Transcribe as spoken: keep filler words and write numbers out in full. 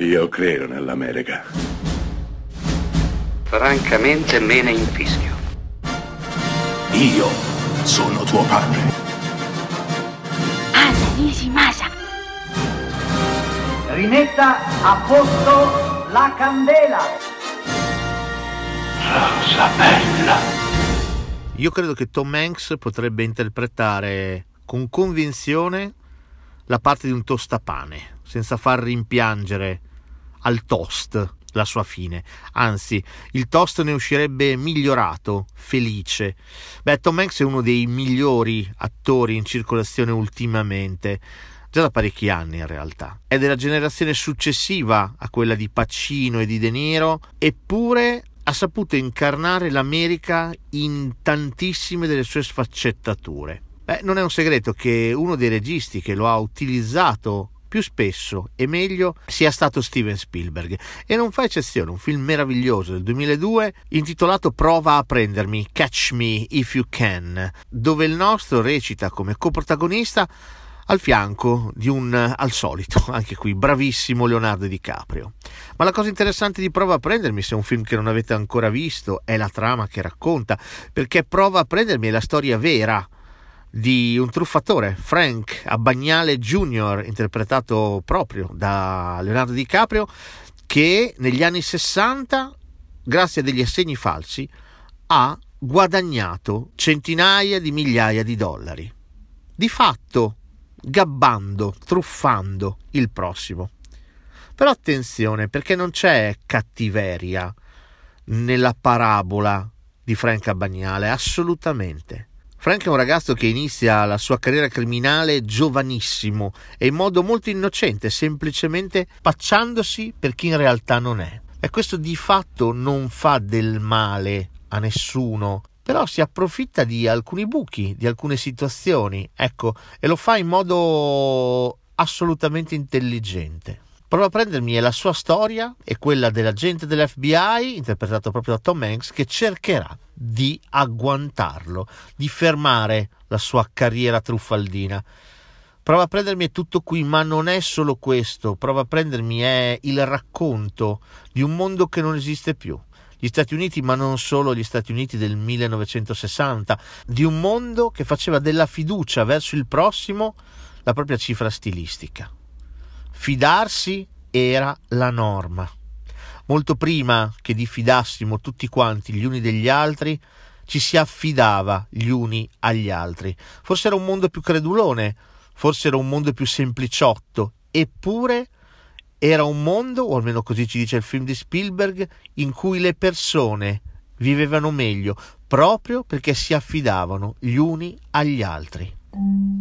Io credo nell'America. Francamente me ne infischio. Io sono tuo padre. Anna Nishimasa. Rimetta a posto la candela. Rosa bella. Io credo che Tom Hanks potrebbe interpretare con convinzione la parte di un tostapane, senza far rimpiangere al toast la sua fine, anzi il toast ne uscirebbe migliorato, felice. Beh, Tom Hanks è uno dei migliori attori in circolazione ultimamente, già da parecchi anni in realtà. È della generazione successiva a quella di Pacino e di De Niro, eppure ha saputo incarnare l'America in tantissime delle sue sfaccettature. Beh, non è un segreto che uno dei registi che lo ha utilizzato più spesso e meglio sia stato Steven Spielberg, e non fa eccezione un film meraviglioso del duemiladue intitolato Prova a prendermi, Catch me if you can, dove il nostro recita come coprotagonista al fianco di un, al solito, anche qui, bravissimo Leonardo DiCaprio. Ma la cosa interessante di Prova a prendermi, se è un film che non avete ancora visto, è la trama che racconta, perché Prova a prendermi è la storia vera di un truffatore, Frank Abagnale Junior, interpretato proprio da Leonardo DiCaprio, che negli anni sessanta, grazie a degli assegni falsi, ha guadagnato centinaia di migliaia di dollari, di fatto gabbando, truffando il prossimo. Però attenzione, perché non c'è cattiveria nella parabola di Frank Abagnale, assolutamente. Frank è un ragazzo che inizia la sua carriera criminale giovanissimo e in modo molto innocente, semplicemente spacciandosi per chi in realtà non è. E questo di fatto non fa del male a nessuno, però si approfitta di alcuni buchi, di alcune situazioni, ecco, e lo fa in modo assolutamente intelligente. Prova a prendermi è la sua storia e quella dell'agente dell'F B I, interpretato proprio da Tom Hanks, che cercherà di agguantarlo, di fermare la sua carriera truffaldina. Prova a prendermi è tutto qui, ma non è solo questo. Prova a prendermi è il racconto di un mondo che non esiste più. Gli Stati Uniti, ma non solo gli Stati Uniti del millenovecentosessanta, di un mondo che faceva della fiducia verso il prossimo la propria cifra stilistica. Fidarsi era la norma. Molto prima che diffidassimo tutti quanti gli uni degli altri, ci si affidava gli uni agli altri. Forse era un mondo più credulone, forse era un mondo più sempliciotto, eppure era un mondo, o almeno così ci dice il film di Spielberg, in cui le persone vivevano meglio proprio perché si affidavano gli uni agli altri.